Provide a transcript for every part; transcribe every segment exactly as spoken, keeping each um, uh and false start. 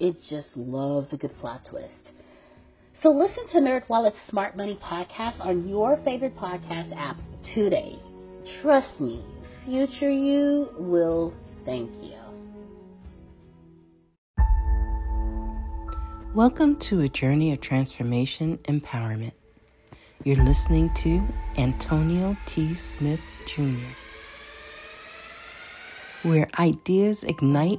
It just loves a good plot twist. So listen to NerdWallet's Smart Money Podcast on your favorite podcast app today. Trust me, future you will thank you. Welcome to a journey of transformation empowerment. You're listening to Antonio T. Smith Junior, where ideas ignite,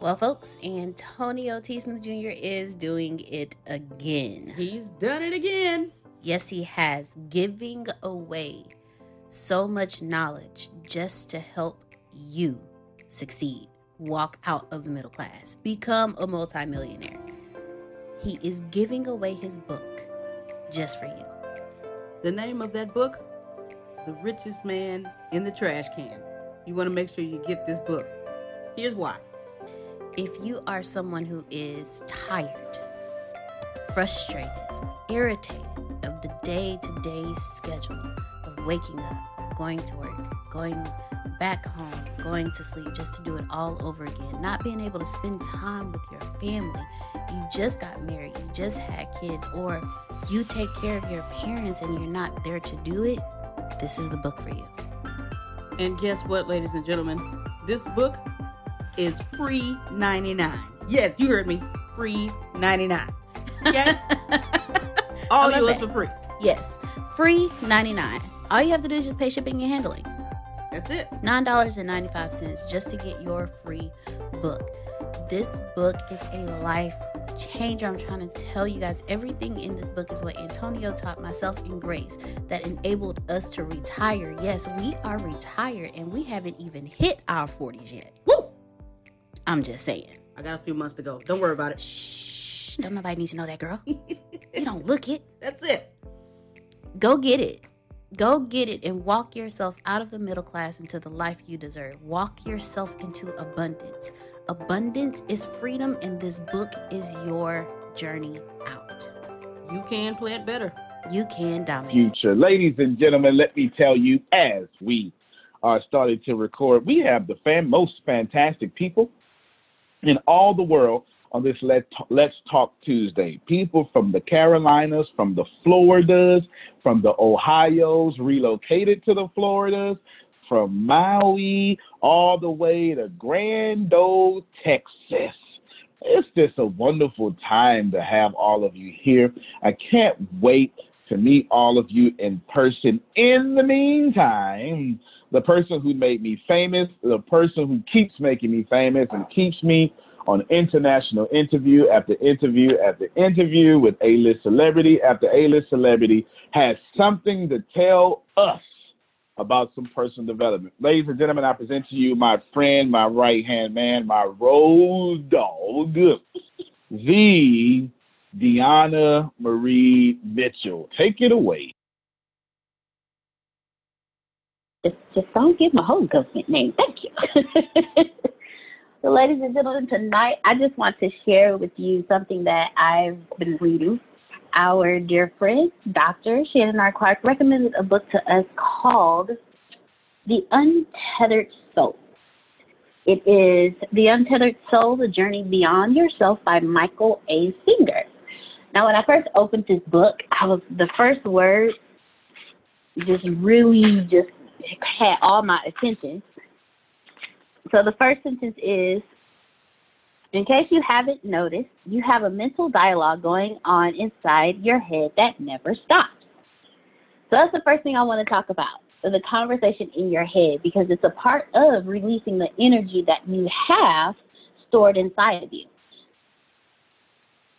Well, folks, Antonio T. Smith Junior is doing it again. He's done it again. Yes, he has. Giving away so much knowledge just to help you succeed, walk out of the middle class, become a multimillionaire. He is giving away his book just for you. The name of that book, The Richest Man in the Trash Can. You want to make sure you get this book. Here's why. If you are someone who is tired, frustrated, irritated of the day-to-day schedule of waking up, going to work, going back home, going to sleep just to do it all over again, not being able to spend time with your family, you just got married, you just had kids, or you take care of your parents and you're not there to do it, this is the book for you. And guess what, ladies and gentlemen? This book is free ninety-nine. Yes, you heard me. Free ninety-nine. Yes. All yours that. For free. Yes. Free ninety-nine. All you have to do is just pay shipping and handling. That's it. nine dollars and ninety-five cents just to get your free book. This book is a life changer. I'm trying to tell you guys, everything in this book is what Antonio taught myself and Grace that enabled us to retire. Yes, we are retired and we haven't even hit our forties yet. Woo! I'm just saying. I got a few months to go. Don't worry about it. Shh. Don't nobody need to know that, girl. You don't look it. That's it. Go get it. Go get it and walk yourself out of the middle class into the life you deserve. Walk yourself into abundance. Abundance is freedom, and this book is your journey out. You can play it better. You can dominate. Future. Ladies and gentlemen, let me tell you, as we are starting to record, we have the fan, most fantastic people in all the world on this Let Let's Talk Tuesday. People from the Carolinas, from the Floridas, from the Ohios, relocated to the Floridas, from Maui all the way to Grand Ole, Texas. It's just a wonderful time to have all of you here. I can't wait to meet all of you in person. In the meantime, the person who made me famous, the person who keeps making me famous and keeps me on international interview after interview after interview with A-list celebrity after A-list celebrity, has something to tell us about some personal development. Ladies and gentlemen, I present to you my friend, my right-hand man, my road dog, the Deaunna Marie Mitchell. Take it away. Just, just don't give my Holy Ghost name. Thank you. So, ladies and gentlemen, tonight I just want to share with you something that I've been reading. Our dear friend, Doctor Shannon R. Clark, recommended a book to us called The Untethered Soul. It is The Untethered Soul, The Journey Beyond Yourself by Michael A. Singer. Now, when I first opened this book, I was the first word just really just had all my attention. So the first sentence is, in case you haven't noticed, you have a mental dialogue going on inside your head that never stops. So that's the first thing I want to talk about, the conversation in your head, because it's a part of releasing the energy that you have stored inside of you.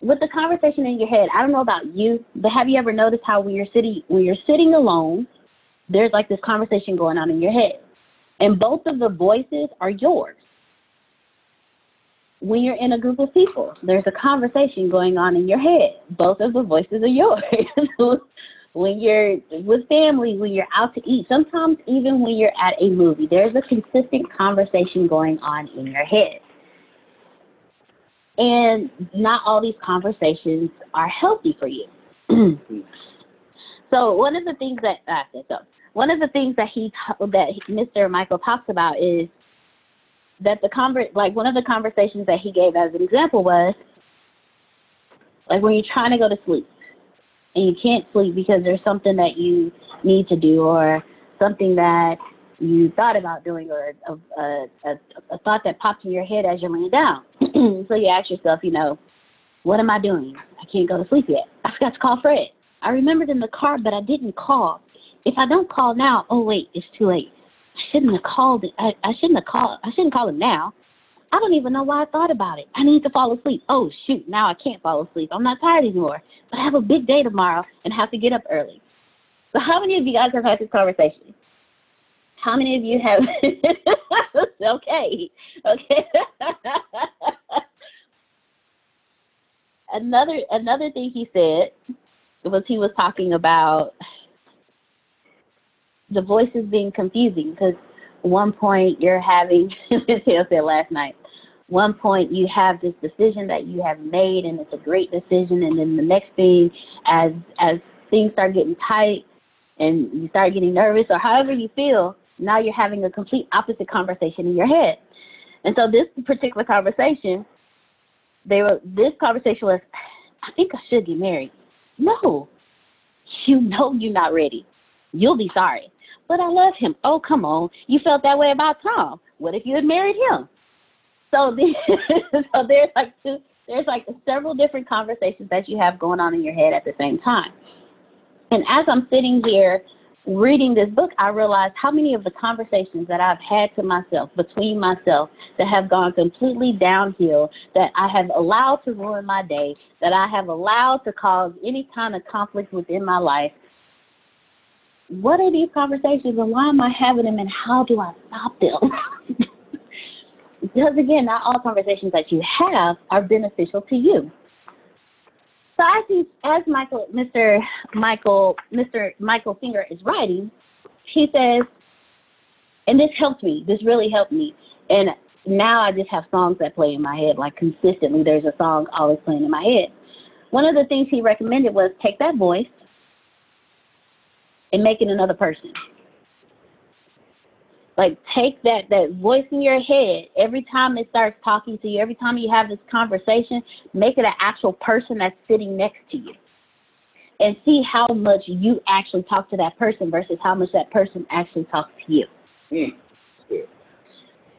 With the conversation in your head, I don't know about you, but have you ever noticed how when you're sitting, when you're sitting alone, there's like this conversation going on in your head? And both of the voices are yours. When you're in a group of people, there's a conversation going on in your head. Both of the voices are yours. When you're with family, when you're out to eat, sometimes even when you're at a movie, there's a consistent conversation going on in your head. And not all these conversations are healthy for you. So one of the things that I said, so one of the things that he that Mister Michael talks about is that the conver- like one of the conversations that he gave as an example was like when you're trying to go to sleep and you can't sleep because there's something that you need to do or something that you thought about doing or a, a, a, a thought that popped in your head as you're laying down. So you ask yourself, you know, what am I doing? I can't go to sleep yet. I forgot to call Fred. I remembered in the car, but I didn't call. If I don't call now, oh wait, it's too late. I shouldn't have called it. I, I shouldn't have called. I shouldn't call him now. I don't even know why I thought about it. I need to fall asleep. Oh shoot, now I can't fall asleep. I'm not tired anymore. But I have a big day tomorrow and have to get up early. So how many of you guys have had this conversation? How many of you have? okay, okay. another another thing he said was he was talking about the voices being confusing because one point you're having, as Hale said last night, one point you have this decision that you have made and it's a great decision, and then the next thing, as as things start getting tight and you start getting nervous or however you feel, now you're having a complete opposite conversation in your head. And so this particular conversation, they were this conversation was, I think I should get married. No, you know you're not ready. You'll be sorry. But I love him. Oh, come on. You felt that way about Tom. What if you had married him? So, the, so there's like two, there's like several different conversations that you have going on in your head at the same time. And as I'm sitting here reading this book, I realized how many of the conversations that I've had to myself, between myself, that have gone completely downhill, that I have allowed to ruin my day, that I have allowed to cause any kind of conflict within my life. What are these conversations, and why am I having them, and how do I stop them? Because, again, not all conversations that you have are beneficial to you. So as, he, as Michael, Mister Michael, Mister Michael Singer is writing, he says, and this helped me. This really helped me. And now I just have songs that play in my head, like consistently. There's a song always playing in my head. One of the things he recommended was take that voice and make it another person. Like, take that, that voice in your head. Every time it starts talking to you, every time you have this conversation, make it an actual person that's sitting next to you. And see how much you actually talk to that person versus how much that person actually talks to you. Mm. Yeah.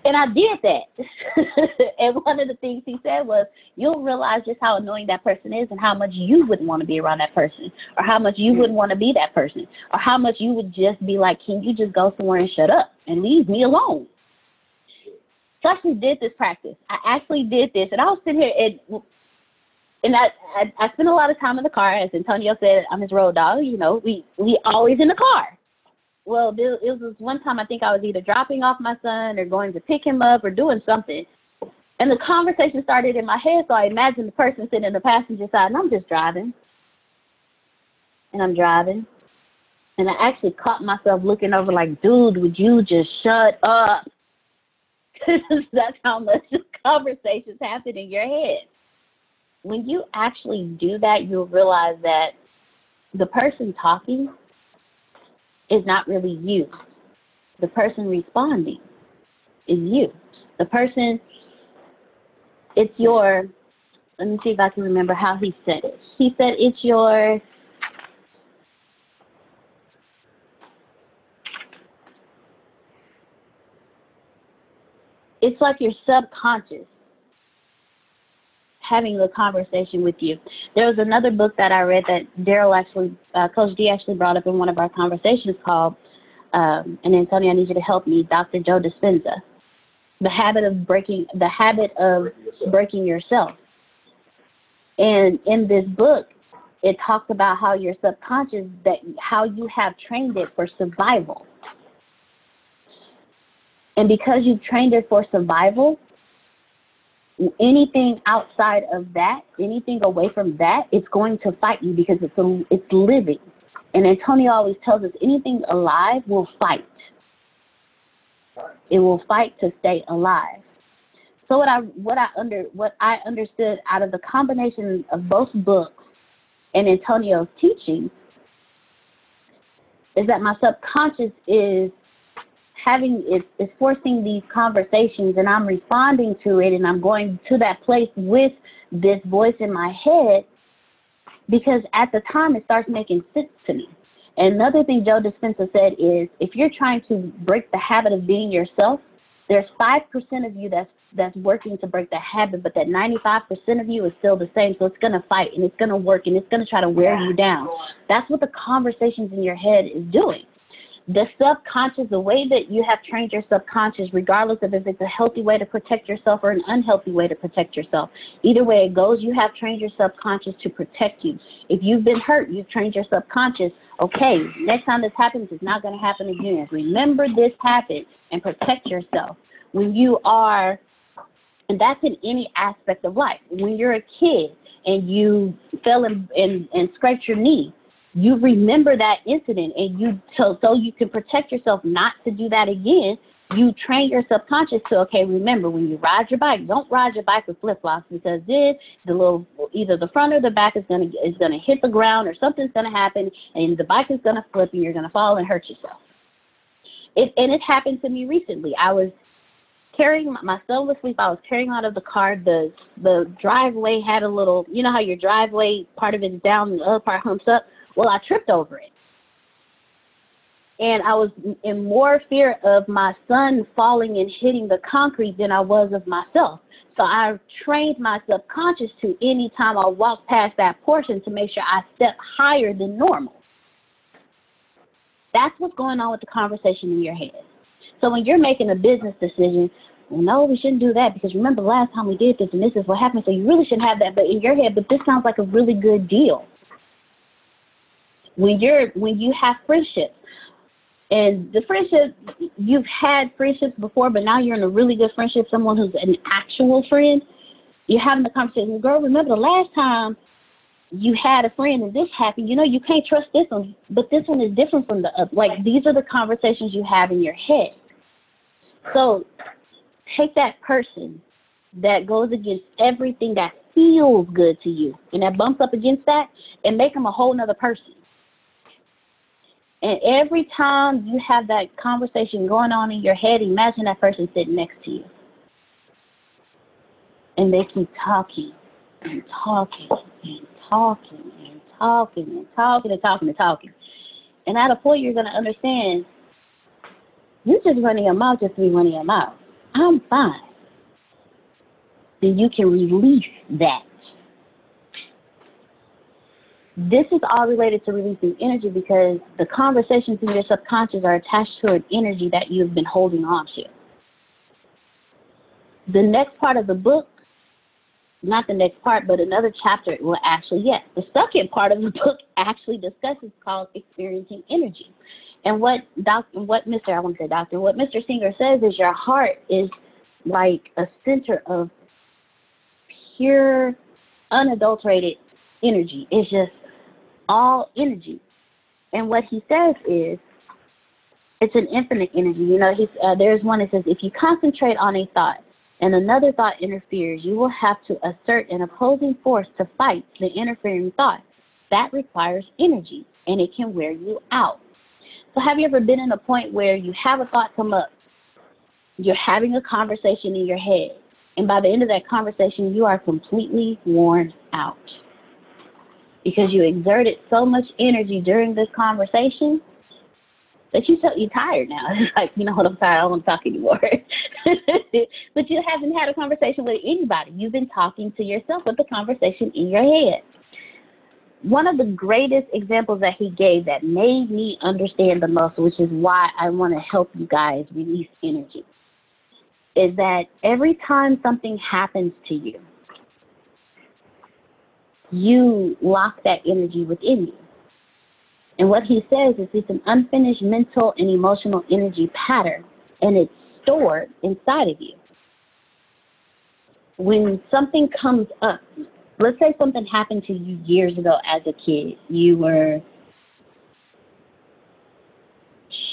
And I did that. And one of the things he said was, you'll realize just how annoying that person is and how much you wouldn't want to be around that person, or how much you mm. wouldn't want to be that person, or how much you would just be like, can you just go somewhere and shut up and leave me alone? So I actually did this practice. I actually did this. And I was sitting here, and, and I, I, I spent a lot of time in the car. As Antonio said, I'm his road dog. You know, we, we always in the car. Well, there, it was one time I think I was either dropping off my son or going to pick him up or doing something. And the conversation started in my head, so I imagined the person sitting in the passenger side, and I'm just driving. And I'm driving. And I actually caught myself looking over like, dude, would you just shut up? That's how much the conversations happen in your head. When you actually do that, you'll realize that the person talking is not really you. The person responding is you. The person, it's your, let me see if I can remember how he said it. He said it's your, it's like your subconscious having a conversation with you. There was another book that I read that Daryl actually, uh, Coach D actually brought up in one of our conversations called, um, and Antonio, I need you to help me, Doctor Joe Dispenza, The Habit of Breaking, The Habit of Breaking Yourself. And in this book, it talks about how your subconscious, that how you have trained it for survival. And because you've trained it for survival, anything outside of that, anything away from that, it's going to fight you because it's a, it's living. And Antonio always tells us anything alive will fight. It will fight to stay alive. So what I what I under what I understood out of the combination of both books and Antonio's teaching is that my subconscious is having it is forcing these conversations, and I'm responding to it, and I'm going to that place with this voice in my head, because at the time it starts making sense to me. And another thing Joe Dispenza said is, if you're trying to break the habit of being yourself, there's five percent of you that's that's working to break the habit, but that ninety-five percent of you is still the same. So it's going to fight, and it's going to work, and it's going to try to wear you down. That's what the conversations in your head is doing. The subconscious, the way that you have trained your subconscious, regardless of if it's a healthy way to protect yourself or an unhealthy way to protect yourself, either way it goes, you have trained your subconscious to protect you. If you've been hurt, you've trained your subconscious, okay, next time this happens, it's not going to happen again. Remember this happened and protect yourself. When you are, and that's in any aspect of life, when you're a kid and you fell and, and, and scraped your knee, you remember that incident, and you so, so you can protect yourself not to do that again. You train your subconscious to, okay, remember when you ride your bike, don't ride your bike with flip flops, because then the little either the front or the back is gonna is gonna hit the ground, or something's gonna happen, and the bike is gonna flip, and you're gonna fall and hurt yourself. It and it happened to me recently. I was carrying my son was asleep. I was carrying out of the car. The the driveway had a little, you know how your driveway part of it is down and the other part humps up. Well, I tripped over it, and I was in more fear of my son falling and hitting the concrete than I was of myself. So I trained my subconscious to, any time I walked past that portion, to make sure I step higher than normal. That's what's going on with the conversation in your head. So when you're making a business decision, well, no, we shouldn't do that because remember last time we did this and this is what happened, so you really shouldn't have that. But in your head, but this sounds like a really good deal. When you're when you have friendships, and the friendship, you've had friendships before, but now you're in a really good friendship, someone who's an actual friend, you're having the conversation, girl, remember the last time you had a friend and this happened, you know, you can't trust this one, but this one is different from the other. Like, these are the conversations you have in your head. So take that person that goes against everything that feels good to you and that bumps up against that and make them a whole nother person. And every time you have that conversation going on in your head, imagine that person sitting next to you. And they keep talking and talking and talking and talking and talking and talking and talking. And out of four, you're going to understand, you're just running your mouth just to be running your mouth. I'm fine. Then you can release that. This is all related to releasing energy because the conversations in your subconscious are attached to an energy that you've been holding on to. The next part of the book, not the next part, but another chapter will actually, yes, the second part of the book actually discusses called experiencing energy. And what doc, what Mister I want to say doctor, what Mister Singer says is your heart is like a center of pure, unadulterated energy. It's just all energy. And what he says is it's an infinite energy. You know, he's, uh, there's one that says, if you concentrate on a thought and another thought interferes, you will have to assert an opposing force to fight the interfering thought. That requires energy, and it can wear you out. So have you ever been in a point where you have a thought come up, you're having a conversation in your head, and by the end of that conversation, you are completely worn out because you exerted so much energy during this conversation that you t- you're tired now. It's like, you know what, I'm tired, I don't want to talk anymore. But you haven't had a conversation with anybody. You've been talking to yourself with the conversation in your head. One of the greatest examples that he gave that made me understand the most, which is why I want to help you guys release energy, is that every time something happens to you, you lock that energy within you. And what he says is it's an unfinished mental and emotional energy pattern, and it's stored inside of you. When something comes up, let's say something happened to you years ago as a kid. You were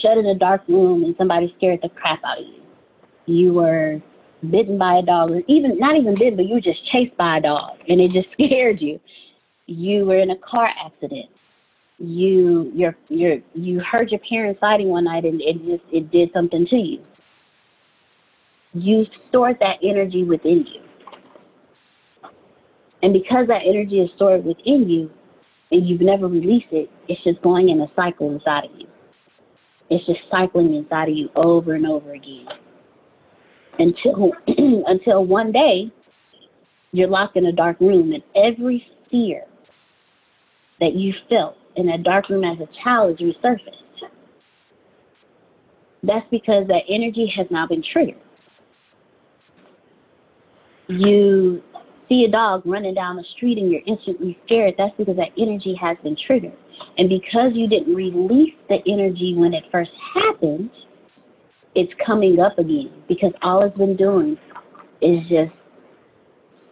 shut in a dark room and somebody scared the crap out of you. You were bitten by a dog, or even not even bitten, but you were just chased by a dog, and it just scared you. You were in a car accident. You your your you heard your parents fighting one night, and it just it did something to you. You stored that energy within you. And because that energy is stored within you and you've never released it, it's just going in a cycle inside of you. It's just cycling inside of you over and over again. Until until one day, you're locked in a dark room and every fear that you felt in that dark room as a child is resurfaced. That's because that energy has now been triggered. You see a dog running down the street and you're instantly scared, that's because that energy has been triggered. And because you didn't release the energy when it first happened, it's coming up again because all it's been doing is just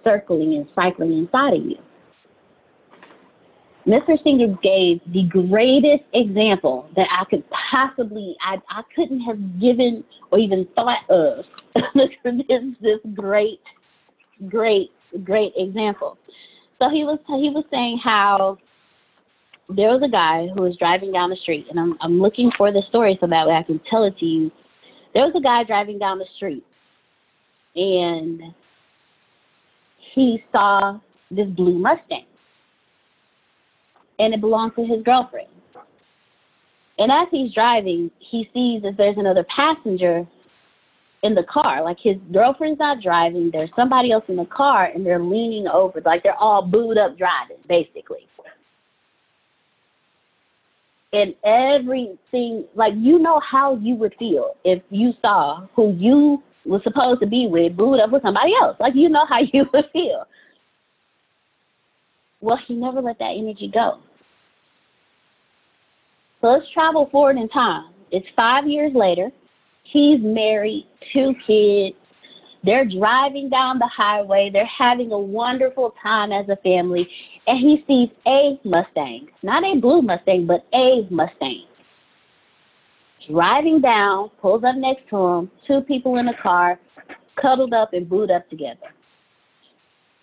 circling and cycling inside of you. Mister Singer gave the greatest example that I could possibly, I, I couldn't have given or even thought of. this, this great, great, great example. So he was he was saying how there was a guy who was driving down the street, and I'm I'm looking for the story so that way I can tell it to you. There was a guy driving down the street, and he saw this blue Mustang, and it belonged to his girlfriend. And as he's driving, he sees if there's another passenger in the car. Like, his girlfriend's not driving, there's somebody else in the car, and they're leaning over, like they're all booed up driving, basically. and everything, like, you know how you would feel if you saw who you was supposed to be with booed up with somebody else. Like, you know how you would feel. Well, he never let that energy go. So let's travel forward in time. It's five years later. He's married, two kids. They're driving down the highway. They're having a wonderful time as a family. And he sees a Mustang, not a blue Mustang, but a Mustang. Driving down, pulls up next to him, two people in a car, cuddled up and booed up together.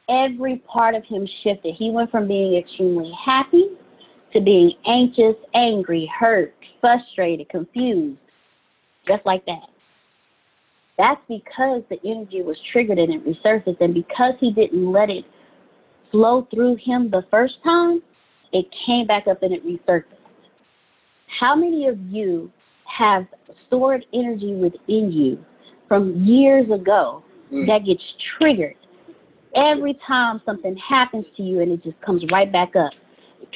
Every part of him shifted. He went from being extremely happy to being anxious, angry, hurt, frustrated, confused, just like that. That's because the energy was triggered and it resurfaced, and because he didn't let it flow through him the first time, it came back up and it resurfaced. How many of you have stored energy within you from years ago mm. that gets triggered every time something happens to you, and it just comes right back up?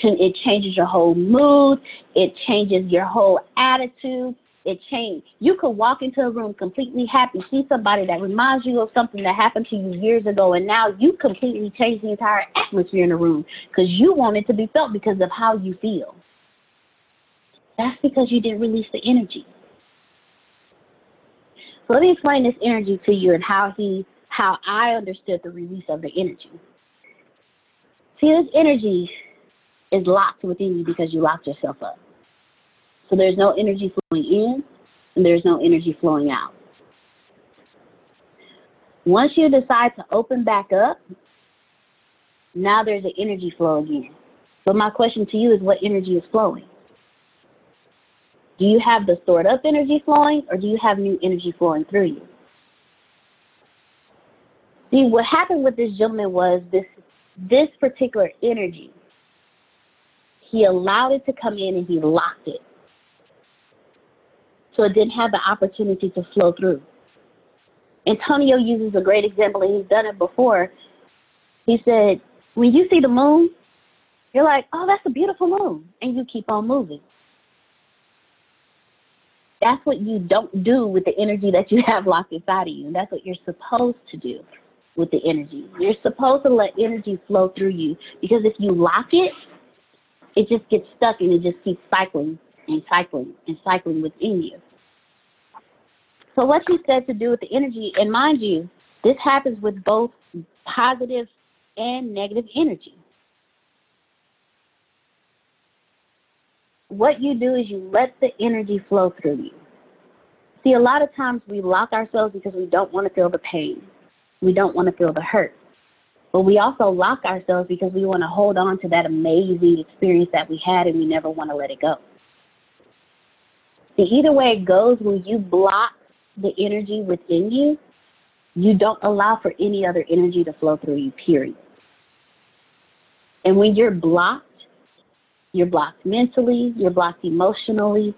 It changes your whole mood. It changes your whole attitude. It changed. You could walk into a room completely happy, see somebody that reminds you of something that happened to you years ago, and now you completely change the entire atmosphere in the room because you want it to be felt because of how you feel. That's because you didn't release the energy. So let me explain this energy to you and how he, how I understood the release of the energy. See, this energy is locked within you because you locked yourself up. So there's no energy flowing in, and there's no energy flowing out. Once you decide to open back up, now there's an energy flow again. But my question to you is, what energy is flowing? Do you have the stored up energy flowing, or do you have new energy flowing through you? See, what happened with this gentleman was this, this particular energy, he allowed it to come in and he locked it. So it didn't have the opportunity to flow through. Antonio uses a great example, and he's done it before. He said, when you see the moon, you're like, oh, that's a beautiful moon, and you keep on moving. That's what you don't do with the energy that you have locked inside of you, and that's what you're supposed to do with the energy. You're supposed to let energy flow through you, because if you lock it, it just gets stuck, and it just keeps cycling and cycling and cycling within you. So what he said to do with the energy, and mind you, this happens with both positive and negative energy. What you do is you let the energy flow through you. See, a lot of times we lock ourselves because we don't want to feel the pain. We don't want to feel the hurt. But we also lock ourselves because we want to hold on to that amazing experience that we had, and we never want to let it go. See, either way it goes, when you block the energy within you, you don't allow for any other energy to flow through you, period. And when you're blocked, you're blocked mentally, you're blocked emotionally,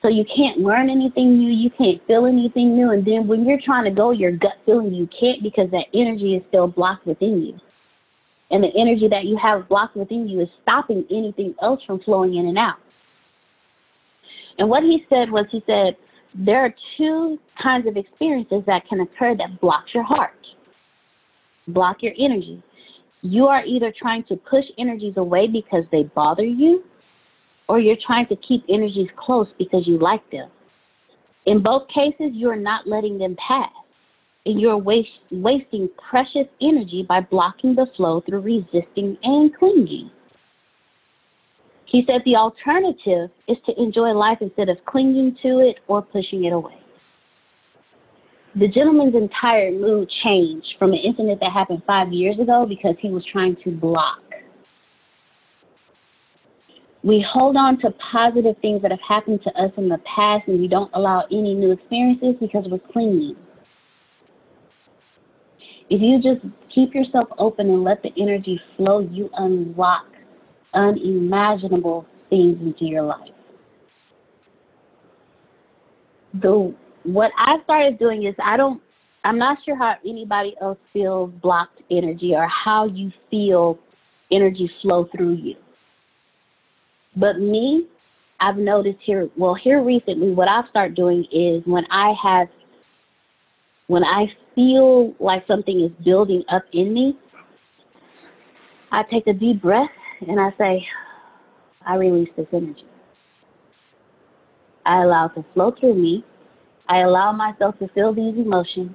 so you can't learn anything new, you can't feel anything new, and then when you're trying to go, your gut feeling, you can't, because that energy is still blocked within you. And the energy that you have blocked within you is stopping anything else from flowing in and out. And what he said was, he said, there are two kinds of experiences that can occur that block your heart, block your energy. You are either trying to push energies away because they bother you, or you're trying to keep energies close because you like them. In both cases, you're not letting them pass, and you're waste, wasting precious energy by blocking the flow through resisting and clinging. He said the alternative is to enjoy life instead of clinging to it or pushing it away. The gentleman's entire mood changed from an incident that happened five years ago because he was trying to block. We hold on to positive things that have happened to us in the past, and we don't allow any new experiences because we're clinging. If you just keep yourself open and let the energy flow, you unlock unimaginable things into your life. The, what I started doing is, I don't, I'm not sure how anybody else feels blocked energy or how you feel energy flow through you. But me, I've noticed here, well, here recently, what I've started doing is when I have, when I feel like something is building up in me, I take a deep breath and I say, I release this energy. I allow it to flow through me. I allow myself to feel these emotions,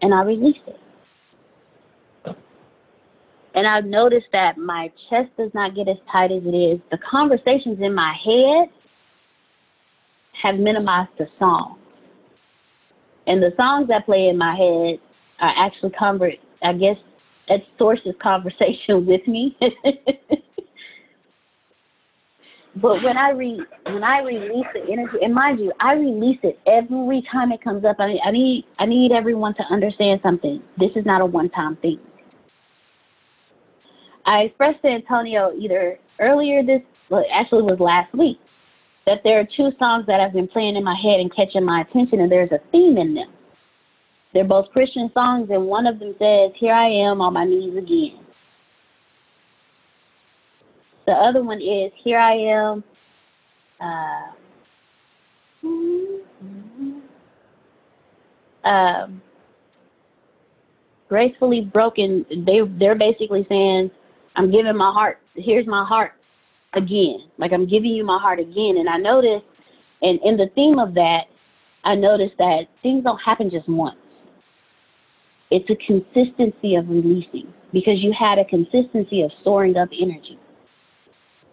and I release it. And I've noticed that my chest does not get as tight as it is. The conversations in my head have minimized the song. And the songs that play in my head are actually, conver- I guess, it sources conversation with me. But when I re when I release the energy, and mind you, I release it every time it comes up. I mean, I need I need everyone to understand something. This is not a one-time thing. I expressed to Antonio either earlier this, well, actually it was last week, that there are two songs that have been playing in my head and catching my attention, and there's a theme in them. They're both Christian songs, and one of them says, "Here I am on my knees again." The other one is, "Here I am, uh, um, gracefully broken." They, they're basically saying, I'm giving my heart, here's my heart again. Like, I'm giving you my heart again. And I noticed, and in the theme of that, I noticed that things don't happen just once. It's a consistency of releasing, because you had a consistency of storing up energy.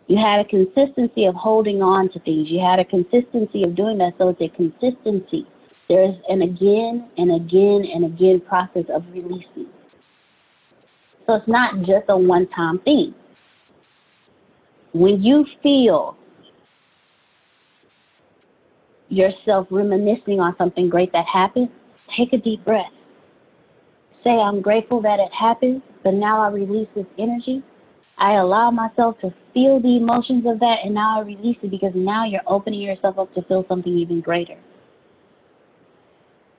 You had a consistency of holding on to things. You had a consistency of doing that. So it's a consistency. There's an again and again and again process of releasing. So it's not just a one-time thing. When you feel yourself reminiscing on something great that happened, take a deep breath. Say, I'm grateful that it happened, but now I release this energy. I allow myself to feel the emotions of that, and now I release it, because now you're opening yourself up to feel something even greater.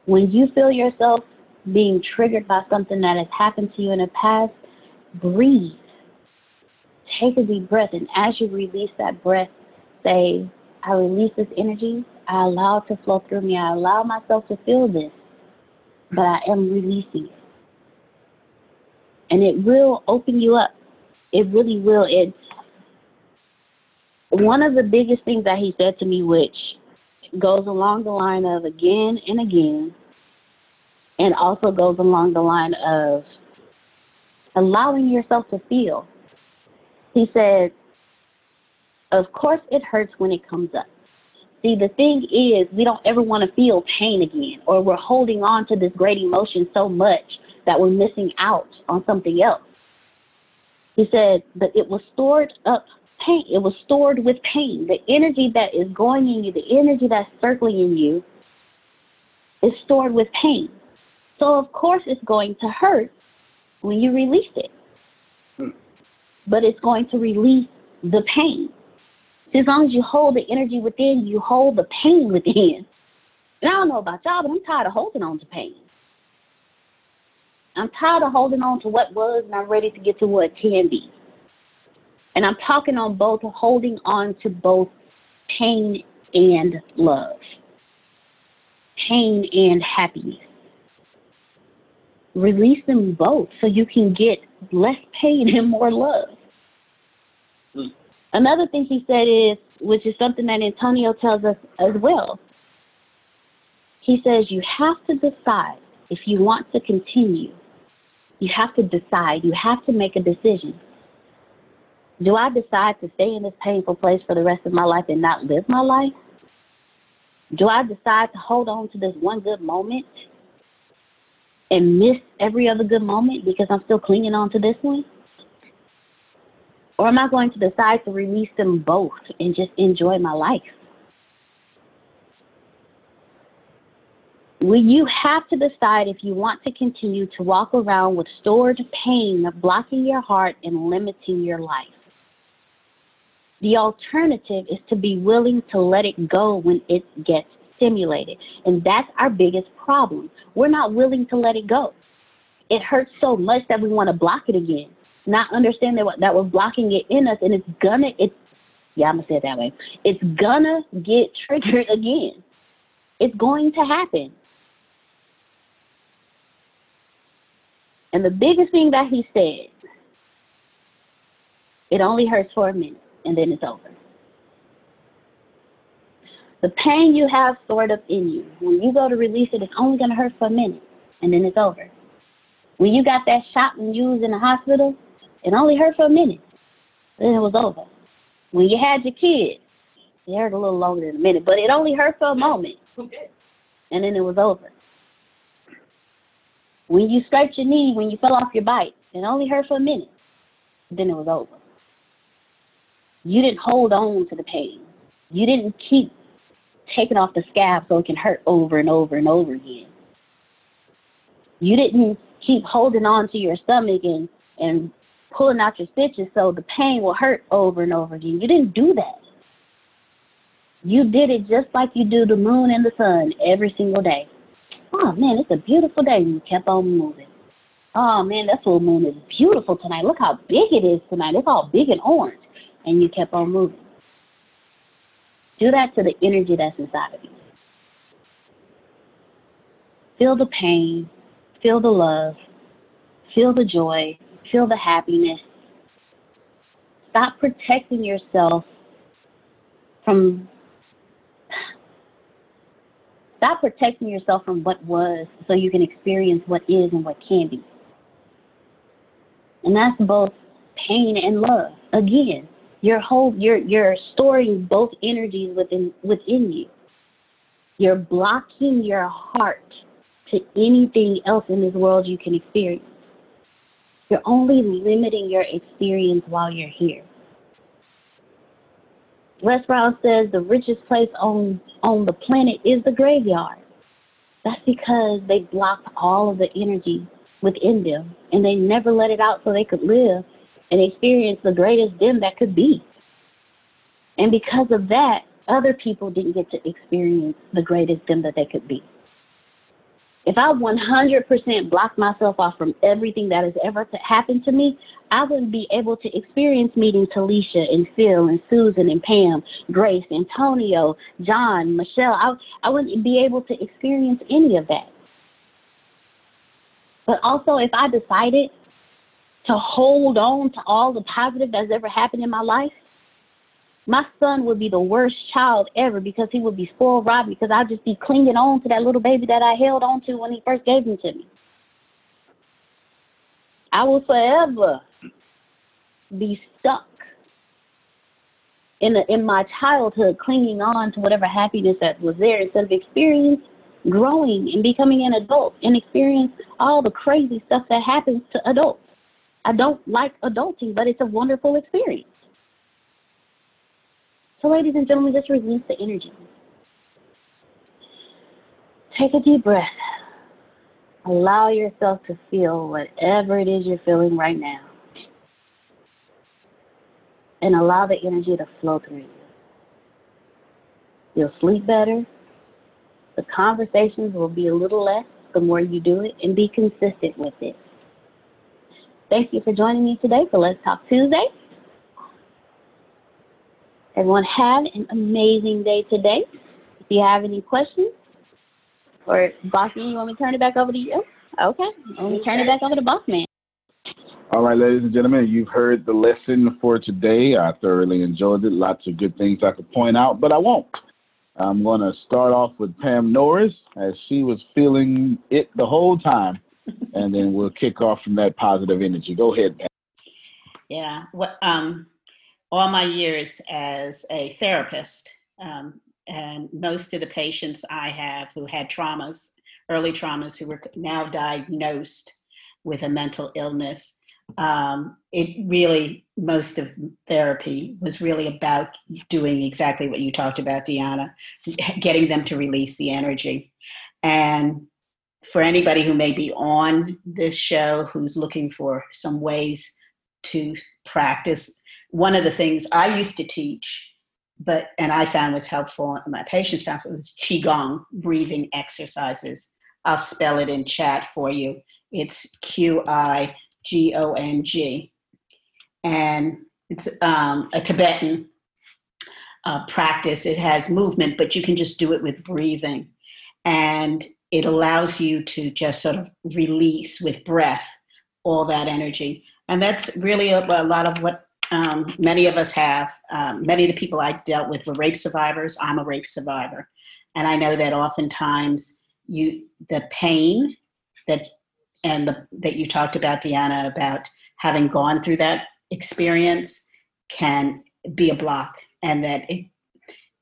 When you feel yourself being triggered by something that has happened to you in the past, breathe. Take a deep breath, and as you release that breath, say, I release this energy. I allow it to flow through me. I allow myself to feel this, but I am releasing it. And it will open you up. It really will. It's one of the biggest things that he said to me, which goes along the line of again and again, and also goes along the line of allowing yourself to feel. He said, of course it hurts when it comes up. See, the thing is, we don't ever want to feel pain again, or we're holding on to this great emotion so much that we're missing out on something else. He said, but it was stored up pain. It was stored with pain. The energy that is going in you, the energy that's circling in you, is stored with pain. So, of course, it's going to hurt when you release it. Hmm. But it's going to release the pain. So as long as you hold the energy within, you hold the pain within. And I don't know about y'all, but I'm tired of holding on to pain. I'm tired of holding on to what was, and I'm ready to get to what can be. And I'm talking on both, holding on to both pain and love, pain and happiness. Release them both so you can get less pain and more love. Mm. Another thing he said is, which is something that Antonio tells us as well, he says you have to decide if you want to continue. You have to decide. You have to make a decision. Do I decide to stay in this painful place for the rest of my life and not live my life? Do I decide to hold on to this one good moment and miss every other good moment because I'm still clinging on to this one? Or am I going to decide to release them both and just enjoy my life? Well, you have to decide if you want to continue to walk around with stored pain blocking your heart and limiting your life. The alternative is to be willing to let it go when it gets stimulated. And that's our biggest problem. We're not willing to let it go. It hurts so much that we want to block it again, not understanding that we're blocking it in us, and it's gonna, it's Yeah, I'm going to say it that way. It's going to get triggered again. It's going to happen. And the biggest thing that he said, it only hurts for a minute, and then it's over. The pain you have stored up in you, when you go to release it, it's only going to hurt for a minute, and then it's over. When you got that shot and you was in the hospital, it only hurt for a minute, then it was over. When you had your kid, it hurt a little longer than a minute, but it only hurt for a moment, and then it was over. When you scraped your knee, when you fell off your bike, it only hurt for a minute, then it was over. You didn't hold on to the pain. You didn't keep taking off the scab so it can hurt over and over and over again. You didn't keep holding on to your stomach and, and pulling out your stitches so the pain will hurt over and over again. You didn't do that. You did it just like you do the moon and the sun every single day. Oh, man, it's a beautiful day. You kept on moving. Oh, man, that full moon is beautiful tonight. Look how big it is tonight. It's all big and orange. And you kept on moving. Do that to the energy that's inside of you. Feel the pain. Feel the love. Feel the joy. Feel the happiness. Stop protecting yourself from... Stop protecting yourself from what was so you can experience what is and what can be. And that's both pain and love. Again, your whole, you're, you're storing both energies within, within you. You're blocking your heart to anything else in this world you can experience. You're only limiting your experience while you're here. Wes Brown says the richest place on, on the planet is the graveyard. That's because they blocked all of the energy within them, and they never let it out so they could live and experience the greatest them that could be. And because of that, other people didn't get to experience the greatest them that they could be. If I one hundred percent blocked myself off from everything that has ever happened to me, I wouldn't be able to experience meeting Talisha and Phil and Susan and Pam, Grace, Antonio, John, Michelle. I, I wouldn't be able to experience any of that. But also, if I decided to hold on to all the positive that's ever happened in my life, my son would be the worst child ever because he would be spoiled rotten because I'd just be clinging on to that little baby that I held on to when he first gave him to me. I will forever be stuck in, a, in my childhood clinging on to whatever happiness that was there instead of experience growing and becoming an adult and experience all the crazy stuff that happens to adults. I don't like adulting, but it's a wonderful experience. So ladies and gentlemen, just release the energy. Take a deep breath. Allow yourself to feel whatever it is you're feeling right now. And allow the energy to flow through you. You'll sleep better. The conversations will be a little less the more you do it, and be consistent with it. Thank you for joining me today for Let's Talk Tuesday. Everyone have an amazing day today. If you have any questions, or Bossman, you want me to turn it back over to you? Okay, let me turn it back over to Bossman. All right, ladies and gentlemen, you've heard the lesson for today. I thoroughly enjoyed it. Lots of good things I could point out, but I won't. I'm going to start off with Pam Norris, as she was feeling it the whole time, and then we'll kick off from that positive energy. Go ahead, Pam. Yeah, what, um... all my years as a therapist, um, and most of the patients I have who had traumas, early traumas, who were now diagnosed with a mental illness, um, it really, most of therapy was really about doing exactly what you talked about, Deaunna, getting them to release the energy. And for anybody who may be on this show who's looking for some ways to practice, one of the things I used to teach, but and I found was helpful, and my patients found it was Qigong breathing exercises. I'll spell it in chat for you. It's Q I G O N G, and it's um, a Tibetan uh, practice. It has movement, but you can just do it with breathing. And it allows you to just sort of release with breath all that energy. And that's really a, a lot of what um, many of us have. Um, many of the people I dealt with were rape survivors. I'm a rape survivor. And I know that oftentimes you, the pain that, and the, that you talked about, Deaunna, about having gone through that experience can be a block, and that it,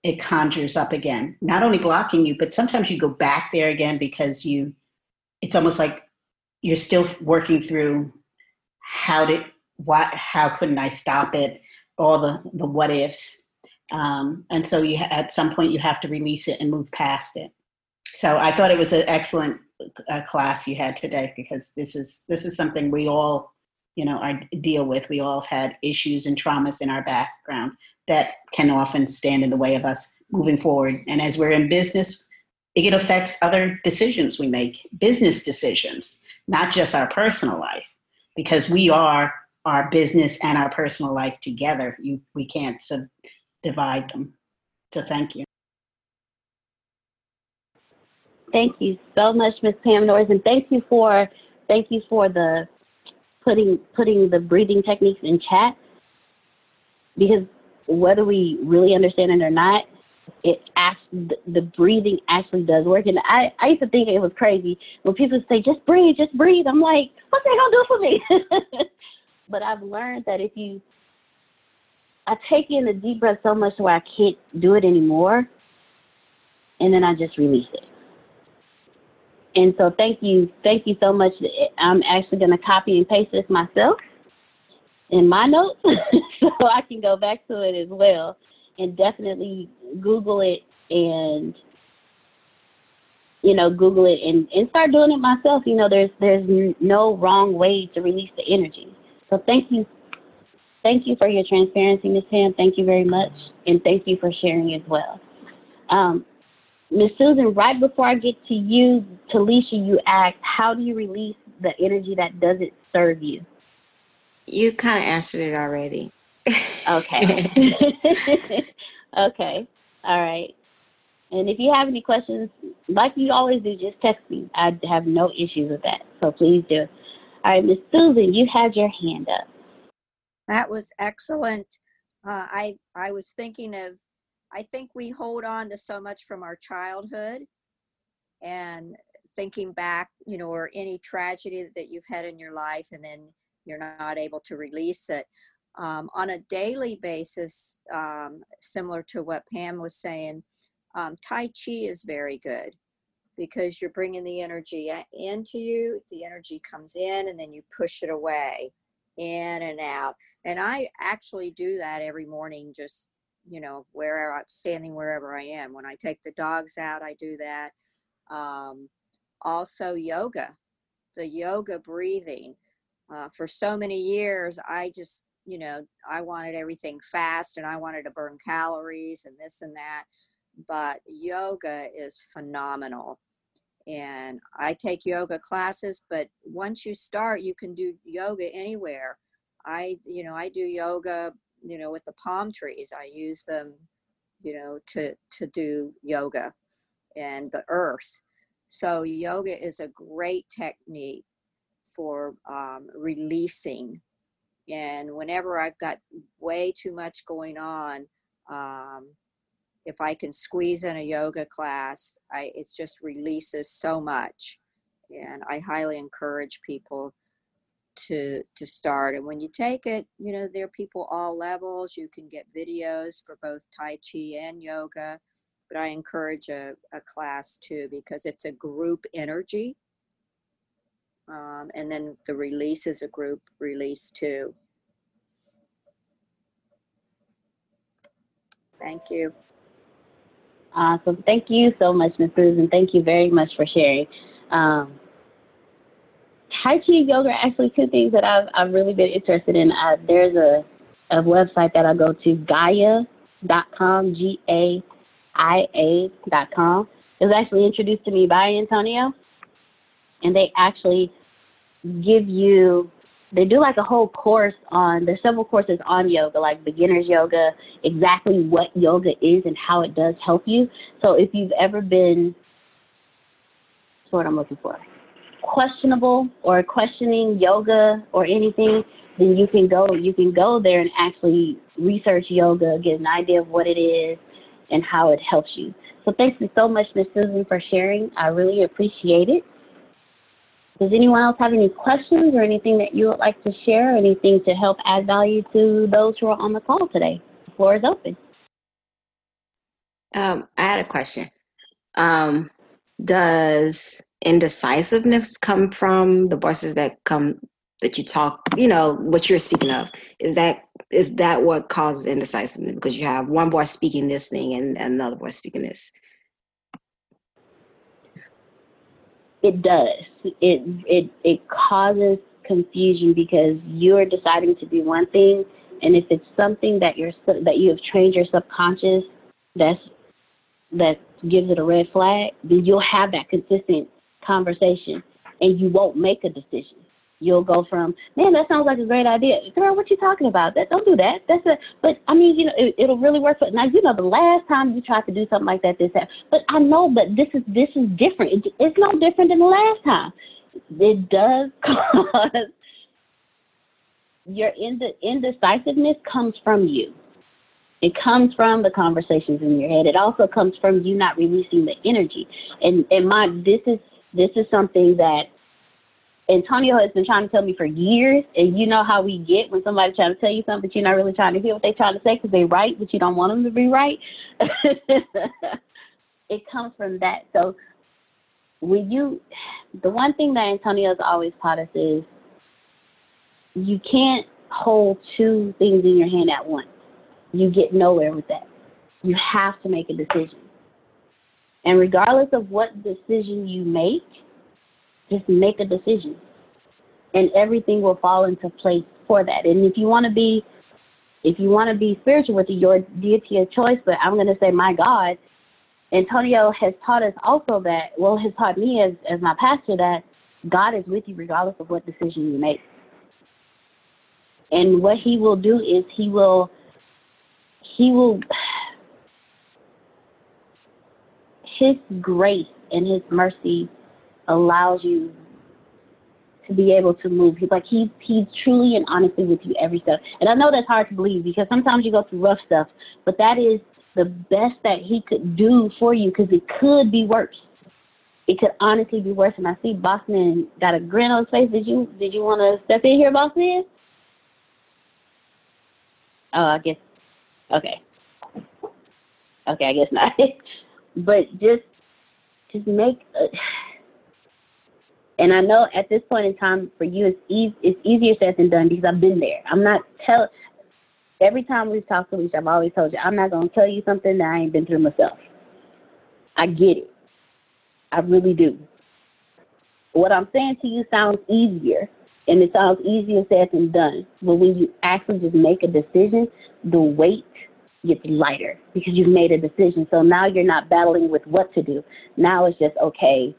it conjures up again, not only blocking you, but sometimes you go back there again because you, it's almost like you're still working through how did, what, how couldn't I stop it? All the, the what ifs. Um, and so you, at some point you have to release it and move past it. So I thought it was an excellent uh, class you had today, because this is, this is something we all, you know, are, deal with. We all have had issues and traumas in our background that can often stand in the way of us moving forward. And as we're in business, it affects other decisions we make, business decisions, not just our personal life, because we are our business and our personal life together. You, we can't subdivide them. So thank you. Thank you so much, Miz Pam Norris, and thank you for thank you for the putting putting the breathing techniques in chat, because whether we really understand it or not, it actually, the breathing actually does work. And I, I used to think it was crazy when people would say, just breathe, just breathe. I'm like, what's that going to do for me? But I've learned that if you, I take in a deep breath so much where I can't do it anymore, and then I just release it. And so thank you. Thank you so much. I'm actually going to copy and paste this myself in my notes so I can go back to it as well, and definitely Google it and, you know, Google it and, and start doing it myself. You know, there's, there's no wrong way to release the energy. So thank you. Thank you for your transparency, Miz Pam. Thank you very much. And thank you for sharing as well. Um, Miz Susan, right before I get to you, Talisha, you asked, how do you release the energy that doesn't serve you? You kind of answered it already. Okay. Okay. All right. And if you have any questions, like you always do, just text me. I have no issues with that. So please do. All right, Miz Susan, you had your hand up. That was excellent. Uh, I, I was thinking of, I think we hold on to so much from our childhood, and thinking back, you know, or any tragedy that you've had in your life, and then you're not able to release it. Um, on a daily basis, um, similar to what Pam was saying, um, Tai Chi is very good, because you're bringing the energy into you, the energy comes in, and then you push it away, in and out. And I actually do that every morning, just, you know, wherever I'm standing, wherever I am. When I take the dogs out, I do that. Um, also yoga, the yoga breathing. Uh, for so many years, I just, you know, I wanted everything fast, and I wanted to burn calories and this and that. But yoga is phenomenal. And I take yoga classes, but once you start, you can do yoga anywhere. I, you know, I do yoga, you know, with the palm trees. I use them, you know, to, to do yoga, and the earth. So yoga is a great technique for um, releasing. And whenever I've got way too much going on, um, if I can squeeze in a yoga class, I, it just releases so much. And I highly encourage people to to start. And when you take it, you know, there are people all levels. You can get videos for both Tai Chi and yoga, but I encourage a, a class too, because it's a group energy. Um, and then the release is a group release too. Thank you. Awesome. Thank you so much, Miz Susan. Thank you very much for sharing. Um, Tai Chi and yoga are actually two things that I've, I've really been interested in. Uh, there's a, a website that I go to, Gaia dot com, G A I A dot com. It was actually introduced to me by Antonio. And they actually give you they do like a whole course on, there's several courses on yoga, like beginner's yoga, exactly what yoga is and how it does help you. So if you've ever been, that's what I'm looking for, questionable or questioning yoga or anything, then you can go, you can go there and actually research yoga, get an idea of what it is and how it helps you. So thanks so much, Miz Susan, for sharing. I really appreciate it. Does anyone else have any questions or anything that you would like to share, anything to help add value to those who are on the call today? The floor is open. Um, I had a question. Um, does indecisiveness come from the voices that come, that you talk, you know, what you're speaking of? Is that is that what causes indecisiveness? Because you have one voice speaking this thing and another voice speaking this. It does. It it it causes confusion because you are deciding to do one thing, and if it's something that you're that you have trained your subconscious, that's that gives it a red flag, then you'll have that consistent conversation, and you won't make a decision. You'll go from, man, that sounds like a great idea. Girl, what you talking about? That don't do that. That's a, but I mean, you know, it, it'll really work for. Now, you know, the last time you tried to do something like that, this happened. But I know, but this is this is different. It, it's no different than the last time. It does cause your ind- indecisiveness comes from you. It comes from the conversations in your head. It also comes from you not releasing the energy. And and my this is this is something that Antonio has been trying to tell me for years, and you know how we get when somebody's trying to tell you something, but you're not really trying to hear what they're trying to say because they're right, but you don't want them to be right. It comes from that. So when you, the one thing that Antonio's always taught us is you can't hold two things in your hand at once. You get nowhere with that. You have to make a decision. And regardless of what decision you make, just make a decision, and everything will fall into place for that. And if you want to be, if you want to be spiritual with your deity of choice, but I'm going to say my God, Antonio has taught us also that, well, has taught me as, as my pastor that God is with you regardless of what decision you make. And what he will do is he will, he will, his grace and his mercy allows you to be able to move. He's like, he, he's truly and honestly with you every step. And I know that's hard to believe because sometimes you go through rough stuff, but that is the best that he could do for you because it could be worse. It could honestly be worse. And I see Bossman got a grin on his face. Did you, did you want to step in here, Bossman? Oh, I guess. Okay. Okay, I guess not. But just, just make a... And I know at this point in time for you, it's, easy, it's easier said than done because I've been there. I'm not tell. Every time we've talked to each other, I've always told you, I'm not going to tell you something that I ain't been through myself. I get it. I really do. What I'm saying to you sounds easier, and it sounds easier said than done. But when you actually just make a decision, the weight gets lighter because you've made a decision. So now you're not battling with what to do. Now it's just, okay,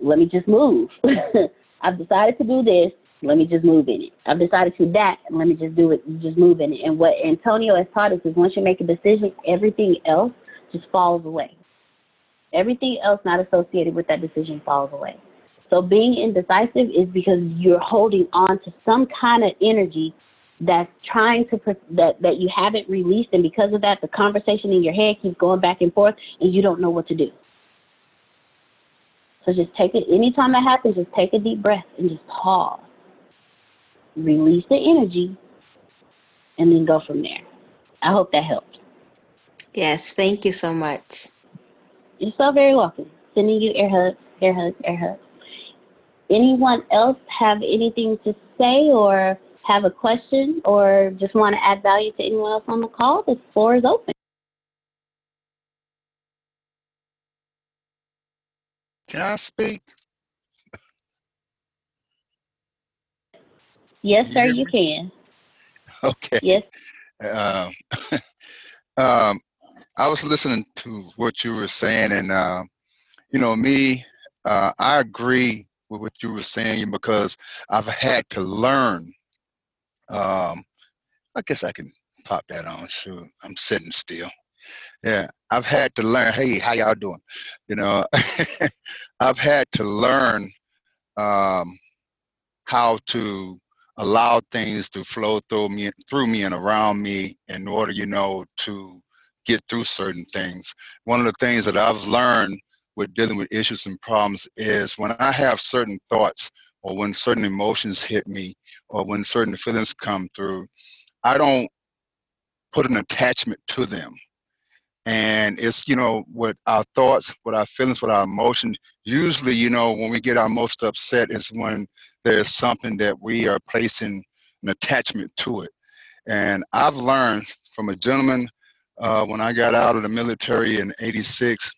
let me just move. I've decided to do this. Let me just move in it. I've decided to do that. Let me just do it. Just move in it. And what Antonio has taught us is once you make a decision, everything else just falls away. Everything else not associated with that decision falls away. So being indecisive is because you're holding on to some kind of energy that's trying to, that, that you haven't released. And because of that, the conversation in your head keeps going back and forth and you don't know what to do. So just take it, anytime that happens, just take a deep breath and just pause. Release the energy and then go from there. I hope that helped. Yes, thank you so much. You're so very welcome. Sending you air hugs, air hugs, air hugs. Anyone else have anything to say or have a question or just want to add value to anyone else on the call? The floor is open. Can I speak? Yes, sir, you can. Okay. Yes. Uh, um, I was listening to what you were saying, and, uh, you know, me, uh, I agree with what you were saying because I've had to learn Um, I guess I can pop that on. Sure, I'm sitting still. Yeah, I've had to learn. Hey, how y'all doing? You know, I've had to learn um, how to allow things to flow through me, through me and around me in order, you know, to get through certain things. One of the things that I've learned with dealing with issues and problems is when I have certain thoughts or when certain emotions hit me or when certain feelings come through, I don't put an attachment to them. And it's, you know, with our thoughts, with our feelings, with our emotions, usually, you know, when we get our most upset is when there's something that we are placing an attachment to it. And I've learned from a gentleman uh, when I got out of the military in eighty-six,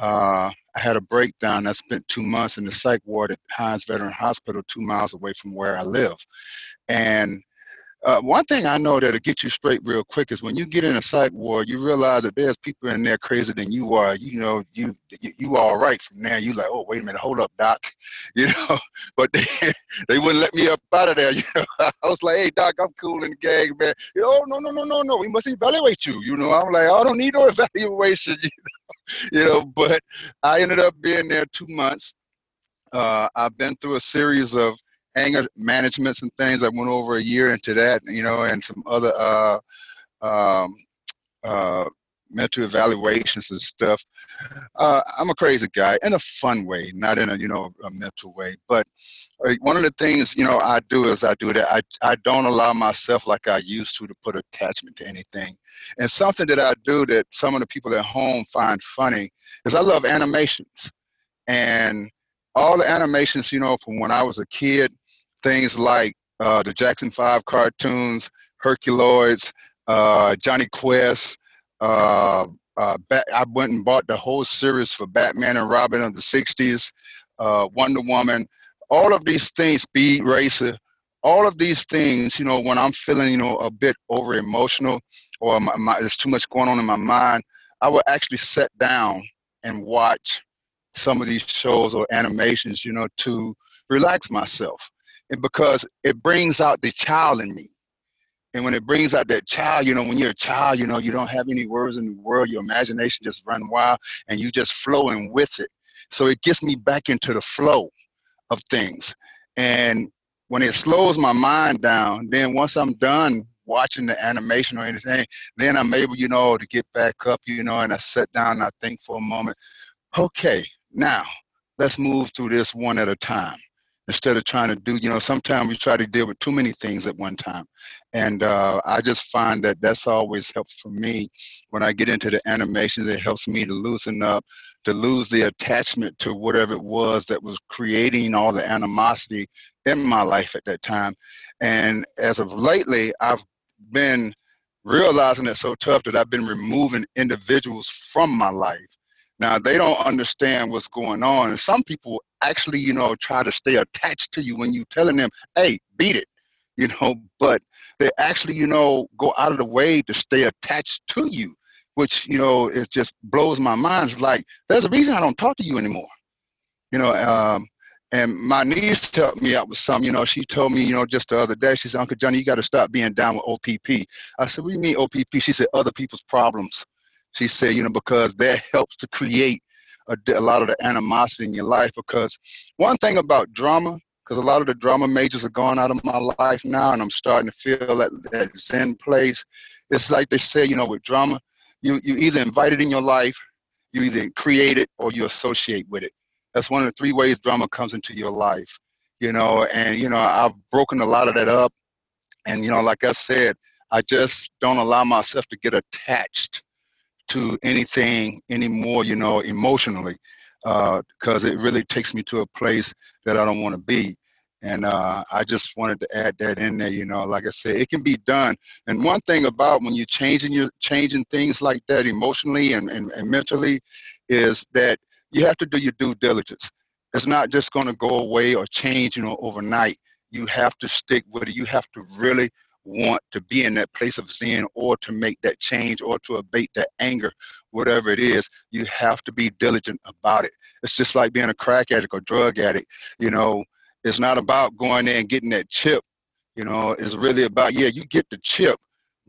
uh, I had a breakdown. I spent two months in the psych ward at Hines Veteran Hospital, two miles away from where I live. And Uh, one thing I know that'll get you straight real quick is when you get in a psych ward, you realize that there's people in there crazier than you are. You know, you you, you all right from there. You like, oh, wait a minute, hold up, doc. You know, but they, they wouldn't let me up out of there. You know, I was like, hey, doc, I'm cool in the gang, man. You know, oh, no, no, no, no, no. We must evaluate you. You know, I'm like, I don't need no evaluation. You know, you know but I ended up being there two months. Uh, I've been through a series of anger managements and things. I went over a year into that, you know, and some other uh, um, uh, mental evaluations and stuff. Uh, I'm a crazy guy in a fun way, not in a, you know, a mental way. But one of the things, you know, I do is I do that. I, I don't allow myself like I used to to put attachment to anything. And something that I do that some of the people at home find funny is I love animations. And all the animations, you know, from when I was a kid, things like uh, the Jackson five cartoons, Herculoids, uh, Johnny Quest. Uh, uh, Bat I went and bought the whole series for Batman and Robin of the sixties, uh, Wonder Woman. All of these things, Speed Racer, all of these things, you know, when I'm feeling, you know, a bit over emotional or my, my, there's too much going on in my mind, I will actually sit down and watch some of these shows or animations, you know, to relax myself. And because it brings out the child in me. And when it brings out that child, you know, when you're a child, you know, you don't have any words in the world, your imagination just runs wild and you just flowing with it. So it gets me back into the flow of things. And when it slows my mind down, then once I'm done watching the animation or anything, then I'm able, you know, to get back up, you know, and I sit down and I think for a moment, okay, now let's move through this one at a time instead of trying to do, you know, sometimes we try to deal with too many things at one time. And uh, I just find that that's always helped for me. When I get into the animation, it helps me to loosen up, to lose the attachment to whatever it was that was creating all the animosity in my life at that time. And as of lately, I've been realizing it's so tough that I've been removing individuals from my life. Now, they don't understand what's going on. And some people actually, you know, try to stay attached to you when you're telling them, hey, beat it, you know, but they actually, you know, go out of the way to stay attached to you, which, you know, it just blows my mind. It's like, there's a reason I don't talk to you anymore. You know, um, and my niece helped me out with something. You know, she told me, you know, just the other day, she said, Uncle Johnny, you got to stop being down with O P P. I said, what do you mean O P P? She said, other people's problems. She said, you know, because that helps to create a, a lot of the animosity in your life. Because one thing about drama, because a lot of the drama majors are gone out of my life now, and I'm starting to feel that, that Zen place. It's like they say, you know, with drama, you, you either invite it in your life, you either create it, or you associate with it. That's one of the three ways drama comes into your life, you know. And, you know, I've broken a lot of that up. And, you know, like I said, I just don't allow myself to get attached to anything anymore, you know, emotionally, because uh, it really takes me to a place that I don't want to be. And uh, I just wanted to add that in there, you know, like I said, it can be done. And one thing about when you're changing, you're changing things like that emotionally and, and, and mentally is that you have to do your due diligence. It's not just going to go away or change, you know, overnight. You have to stick with it. You have to really want to be in that place of sin or to make that change or to abate that anger, whatever it is, you have to be diligent about it. It's just like being a crack addict or drug addict. You know, it's not about going there and getting that chip you know, is really about, yeah, you get the chip,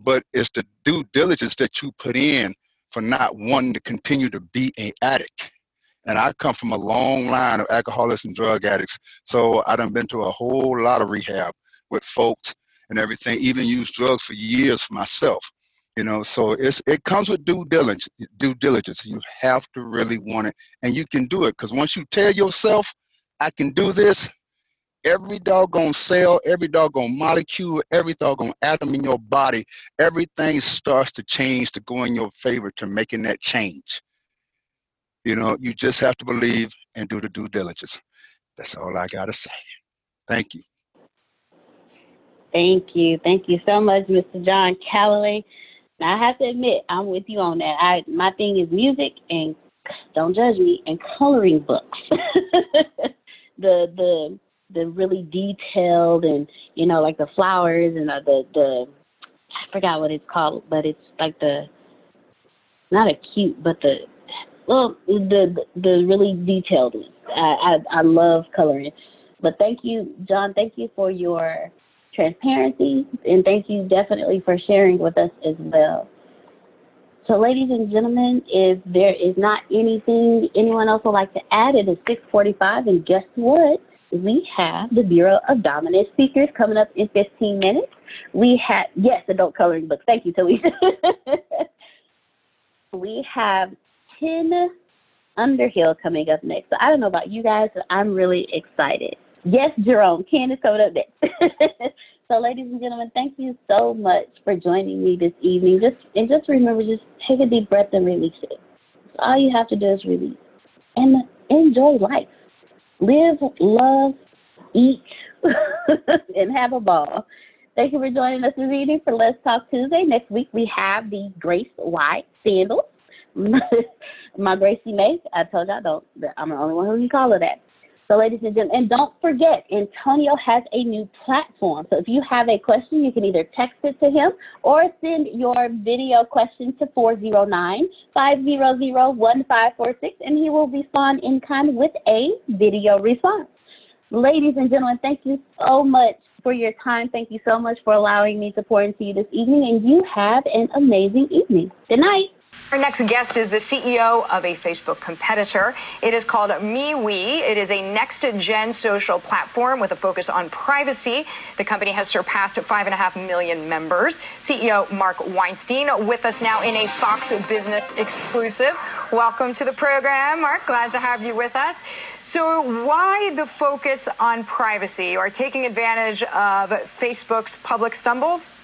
but it's the due diligence that you put in for not wanting to continue to be an addict. And I come from a long line of alcoholics and drug addicts. So I done been to a whole lot of rehab with folks and everything, even used drugs for years for myself. You know, so it's, it comes with due diligence, due diligence. You have to really want it, and you can do it. Because once you tell yourself, I can do this, every doggone cell, every doggone molecule, every doggone atom in your body, everything starts to change to go in your favor to making that change. You know, you just have to believe and do the due diligence. That's all I got to say. Thank you. Thank you. Thank you so much, Mister John Calloway. Now, I have to admit, I'm with you on that. I, my thing is music and, don't judge me, and coloring books. the the the really detailed and, you know, like the flowers and the, the, I forgot what it's called, but it's like the, not acute, but the, well, the the really detailed ones. I, I, I love coloring. But thank you, John, thank you for your transparency, and thank you definitely for sharing with us as well. So, ladies and gentlemen, if there is not anything anyone else would like to add, it is six forty-five, and guess what? We have the Bureau of Dominant Speakers coming up in fifteen minutes. We have, yes, adult coloring books. Thank you, Talisha. We have Tin Underhill coming up next. So I don't know about you guys, but I'm really excited. Yes, Jerome, Ken is coming up next. So, ladies and gentlemen, thank you so much for joining me this evening. Just and just remember, just take a deep breath and release it. All you have to do is release and enjoy life. Live, love, eat, and have a ball. Thank you for joining us this evening for Let's Talk Tuesday. Next week we have the Grace White Sandals. My Gracie May. I told y'all don't. I'm the only one who can call her that. So, ladies and gentlemen, and don't forget, Antonio has a new platform. So if you have a question, you can either text it to him or send your video question to four zero nine, five zero zero, one five four six, and he will respond in kind with a video response. Ladies and gentlemen, thank you so much for your time. Thank you so much for allowing me to pour into you this evening, and you have an amazing evening. Good night. Our next guest is the C E O of a Facebook competitor. It is called MeWe. It is a next-gen social platform with a focus on privacy. The company has surpassed five point five million members. C E O Mark Weinstein with us now in a Fox Business exclusive. Welcome to the program, Mark. Glad to have you with us. So why the focus on privacy or taking advantage of Facebook's public stumbles?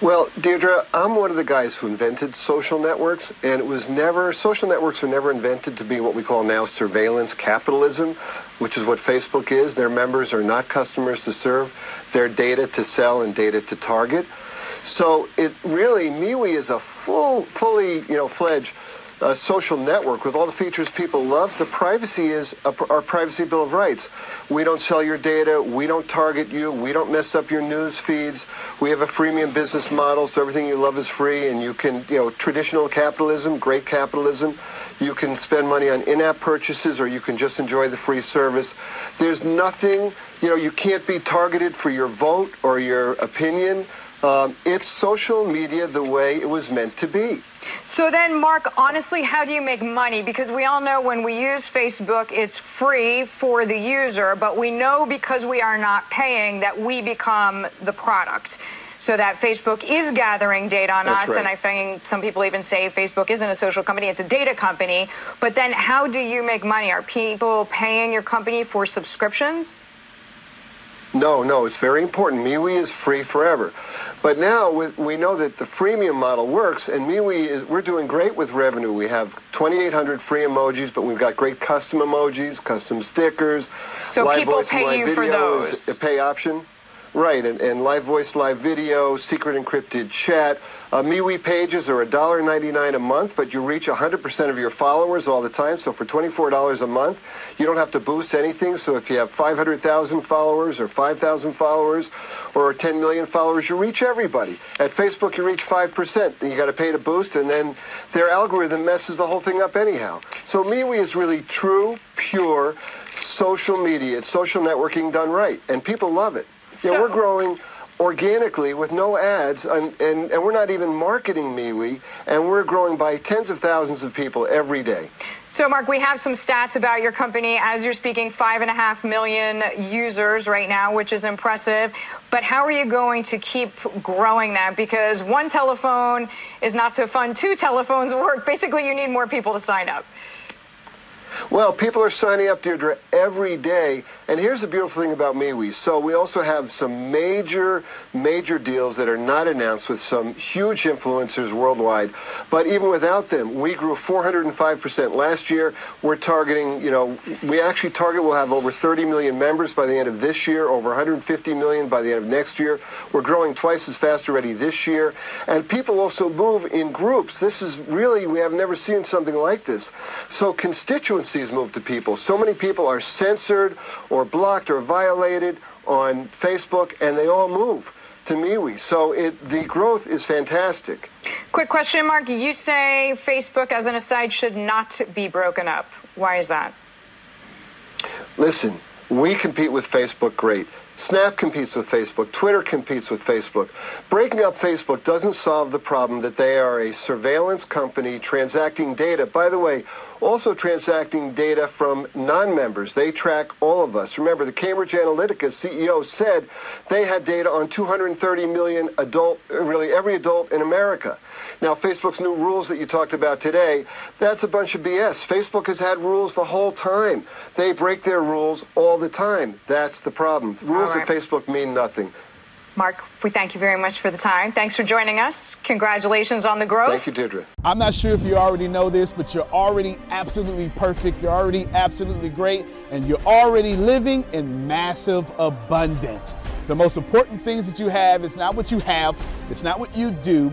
Well, Deirdre, I'm one of the guys who invented social networks, and it was never, social networks were never invented to be what we call now surveillance capitalism, which is what Facebook is. Their members are not customers to serve, their data to sell and data to target. So it really, MeWe is a full, fully, you know, fledged uh, social network with all the features people love. The privacy is a, our privacy bill of rights. We don't sell your data. We don't target you. We don't mess up your news feeds. We have a freemium business model, so everything you love is free, and you can, you know, traditional capitalism, great capitalism. You can spend money on in-app purchases, or you can just enjoy the free service. There's nothing, you know, you can't be targeted for your vote or your opinion. Um, it's social media the way it was meant to be. So then, Mark, honestly, how do you make money? Because we all know when we use Facebook, it's free for the user, but we know because we are not paying that we become the product. So that Facebook is gathering data on That's us, right. and I think some people even say Facebook isn't a social company, it's a data company. But then how do you make money? Are people paying your company for subscriptions? No, no, it's very important. MeWe is free forever. But now with, we know that the freemium model works, and MeWe is, we're doing great with revenue. We have twenty-eight hundred free emojis, but we've got great custom emojis, custom stickers, so live people voice pay live you videos, for those. A pay option. Right, and, and live voice, live video, secret encrypted chat. Uh, MeWe pages are a dollar ninety-nine a month, but you reach one hundred percent of your followers all the time. So for twenty-four dollars a month, you don't have to boost anything. So if you have five hundred thousand followers or five thousand followers or ten million followers, you reach everybody. At Facebook, you reach five percent. You got to pay to boost, and then their algorithm messes the whole thing up anyhow. So MeWe is really true, pure social media. It's social networking done right, and people love it. So, yeah, we're growing organically with no ads, and, and, and we're not even marketing MeWe, and we're growing by tens of thousands of people every day. So, Mark, we have some stats about your company. As you're speaking, five and a half million users right now, which is impressive. But how are you going to keep growing that? Because one telephone is not so fun. Two telephones work. Basically, you need more people to sign up. Well, people are signing up, Deirdre, every day. And here's the beautiful thing about MeWe. So we also have some major, major deals that are not announced with some huge influencers worldwide. But even without them, we grew four hundred five percent last year. We're targeting, you know, we actually target we'll have over thirty million members by the end of this year, over one hundred fifty million by the end of next year. We're growing twice as fast already this year. And people also move in groups. This is really, we have never seen something like this. So constituents move to people. So many people are censored or blocked or violated on Facebook, and they all move to MeWe. So it, the growth is fantastic. Quick question, Mark. You say Facebook, as an aside, should not be broken up. Why is that? Listen, we compete with Facebook great. Snap competes with Facebook. Twitter competes with Facebook. Breaking up Facebook doesn't solve the problem that they are a surveillance company transacting data. By the way, also transacting data from non-members. They track all of us. Remember, the Cambridge Analytica C E O said they had data on two hundred thirty million adult, really every adult in America. Now, Facebook's new rules that you talked about today, that's a bunch of B S. Facebook has had rules the whole time. They break their rules all the time. That's the problem. Rules All right. at Facebook mean nothing. Mark, we thank you very much for the time. Thanks for joining us. Congratulations on the growth. Thank you, Deirdre. I'm not sure if you already know this, but you're already absolutely perfect. You're already absolutely great. And you're already living in massive abundance. The most important things that you have is not what you have. It's not what you do.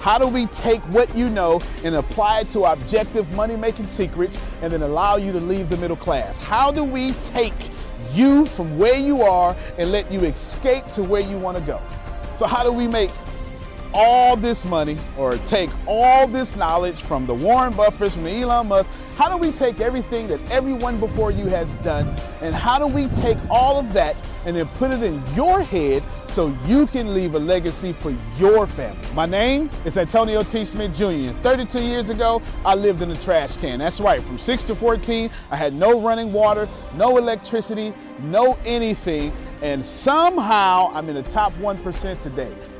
How do we take what you know and apply it to objective money-making secrets and then allow you to leave the middle class? How do we take you from where you are and let you escape to where you want to go? So how do we make all this money, or take all this knowledge from the Warren Buffetts, from Elon Musk? How do we take everything that everyone before you has done, and how do we take all of that and then put it in your head so you can leave a legacy for your family? My name is Antonio T. Smith Junior thirty-two years ago, I lived in a trash can. That's right, from six to fourteen, I had no running water, no electricity, no anything, and somehow I'm in the top one percent today.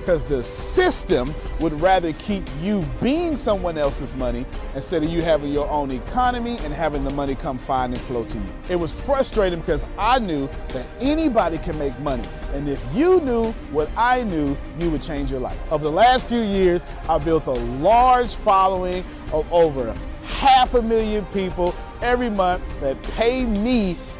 because the system would rather keep you being someone else's money instead of you having your own economy and having the money come find and flow to you. It was frustrating because I knew that anybody can make money. And if you knew what I knew, you would change your life. Over the last few years, I built a large following of over half a million people every month that pay me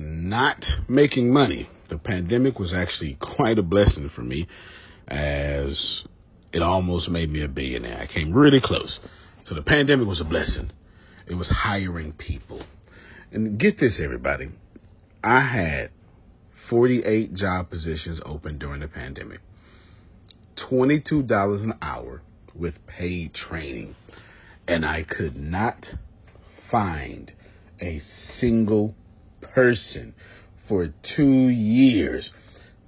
Not making money. The pandemic was actually quite a blessing for me, as it almost made me a billionaire. I came really close. So the pandemic was a blessing. It was hiring people. And get this, everybody. I had forty-eight job positions open during the pandemic. twenty-two dollars an hour with paid training. And I could not find a single person for two years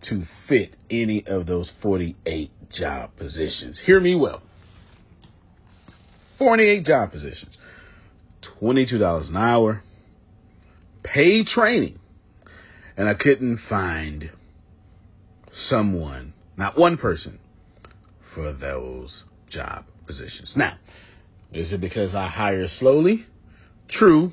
to fit any of those forty-eight job positions. Hear me well. forty-eight job positions, twenty-two dollars an hour, paid training, and I couldn't find someone, not one person, for those job positions. Now, is it because I hire slowly? True.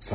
So